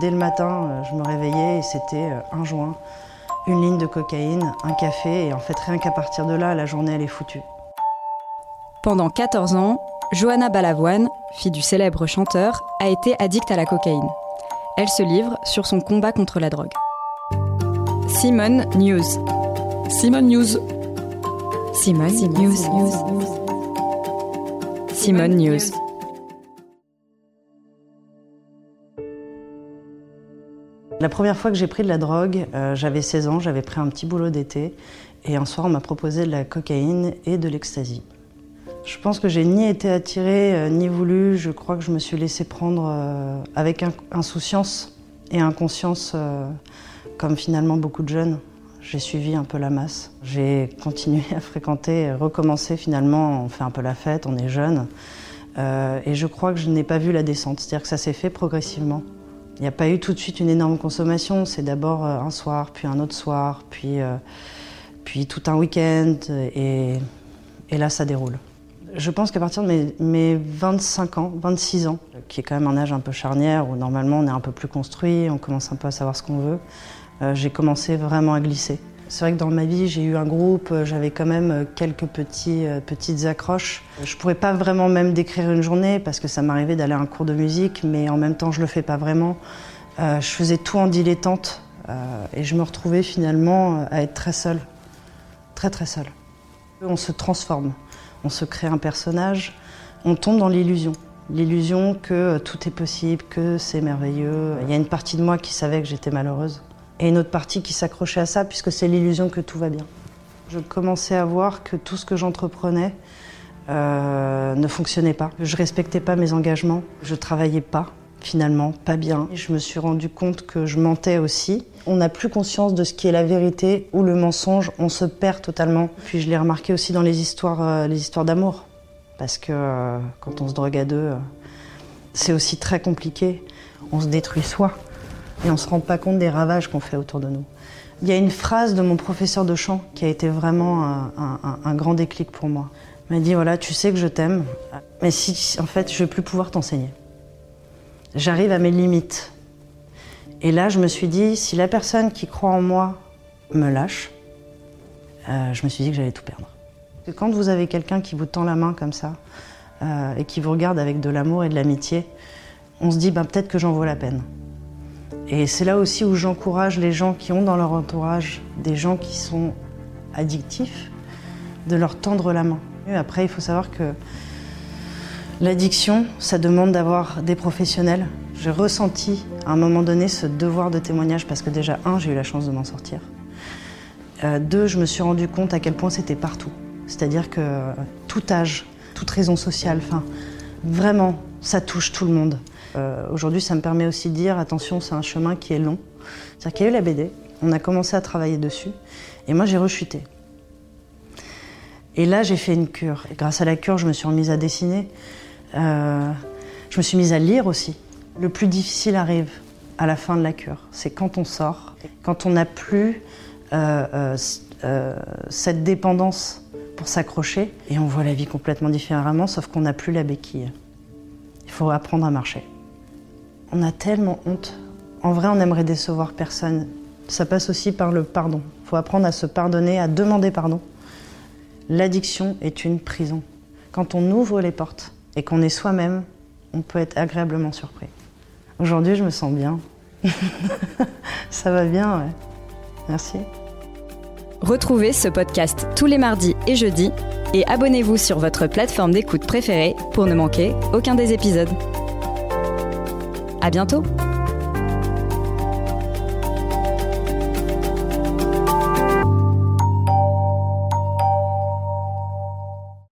Dès le matin, je me réveillais et c'était un joint, une ligne de cocaïne, un café et en fait rien qu'à partir de là, la journée elle est foutue. Pendant 14 ans, Joana Balavoine, fille du célèbre chanteur, a été addicte à la cocaïne. Elle se livre sur son combat contre la drogue. Simone News. Simone News. Simone News. Simone News. La première fois que j'ai pris de la drogue, j'avais 16 ans, j'avais pris un petit boulot d'été et un soir on m'a proposé de la cocaïne et de l'ecstasy. Je pense que j'ai ni été attirée, ni voulu, je crois que je me suis laissée prendre avec insouciance et inconscience comme finalement beaucoup de jeunes. J'ai suivi un peu la masse, j'ai continué à fréquenter, recommencer finalement, on fait un peu la fête, on est jeune et je crois que je n'ai pas vu la descente, c'est-à-dire que ça s'est fait progressivement. Il n'y a pas eu tout de suite une énorme consommation, c'est d'abord un soir, puis un autre soir, puis tout un week-end, et là ça déroule. Je pense qu'à partir de mes 25 ans, 26 ans, qui est quand même un âge un peu charnière, où normalement on est un peu plus construit, on commence un peu à savoir ce qu'on veut, j'ai commencé vraiment à glisser. C'est vrai que dans ma vie, j'ai eu un groupe, j'avais quand même quelques petites accroches. Je ne pourrais pas vraiment même décrire une journée parce que ça m'arrivait d'aller à un cours de musique, mais en même temps, je ne le fais pas vraiment. Je faisais tout en dilettante et je me retrouvais finalement à être très seule, très très seule. On se transforme, on se crée un personnage, on tombe dans l'illusion. L'illusion que tout est possible, que c'est merveilleux. Il y a une partie de moi qui savait que j'étais malheureuse. Et une autre partie qui s'accrochait à ça, puisque c'est l'illusion que tout va bien. Je commençais à voir que tout ce que j'entreprenais ne fonctionnait pas. Je respectais pas mes engagements, je travaillais pas, finalement, pas bien. Et je me suis rendu compte que je mentais aussi. On n'a plus conscience de ce qui est la vérité ou le mensonge, on se perd totalement. Puis je l'ai remarqué aussi dans les histoires d'amour, parce que quand on se drogue à deux, c'est aussi très compliqué, on se détruit soi. Et on ne se rend pas compte des ravages qu'on fait autour de nous. Il y a une phrase de mon professeur de chant qui a été vraiment un grand déclic pour moi. Il m'a dit, voilà, tu sais que je t'aime, mais si, en fait, je ne vais plus pouvoir t'enseigner. J'arrive à mes limites. Et là, je me suis dit, si la personne qui croit en moi me lâche, je me suis dit que j'allais tout perdre. Parce que quand vous avez quelqu'un qui vous tend la main comme ça, et qui vous regarde avec de l'amour et de l'amitié, on se dit, ben, peut-être que j'en vaux la peine. Et c'est là aussi où j'encourage les gens qui ont dans leur entourage des gens qui sont addictifs, de leur tendre la main. Et après, il faut savoir que l'addiction, ça demande d'avoir des professionnels. J'ai ressenti à un moment donné ce devoir de témoignage parce que déjà, un, j'ai eu la chance de m'en sortir. Deux, je me suis rendu compte à quel point c'était partout. C'est-à-dire que tout âge, toute raison sociale, enfin, vraiment, ça touche tout le monde. Aujourd'hui, ça me permet aussi de dire, attention, c'est un chemin qui est long. C'est-à-dire qu'il y a eu la BD, on a commencé à travailler dessus, et moi j'ai rechuté. Et là, j'ai fait une cure. Et grâce à la cure, je me suis remise à dessiner, je me suis mise à lire aussi. Le plus difficile arrive à la fin de la cure, c'est quand on sort, quand on n'a plus cette dépendance pour s'accrocher, et on voit la vie complètement différemment, sauf qu'on n'a plus la béquille. Il faut apprendre à marcher. On a tellement honte. En vrai, on aimerait décevoir personne. Ça passe aussi par le pardon. Il faut apprendre à se pardonner, à demander pardon. L'addiction est une prison. Quand on ouvre les portes et qu'on est soi-même, on peut être agréablement surpris. Aujourd'hui, je me sens bien. Ça va bien, ouais. Merci. Retrouvez ce podcast tous les mardis et jeudis et abonnez-vous sur votre plateforme d'écoute préférée pour ne manquer aucun des épisodes. À bientôt!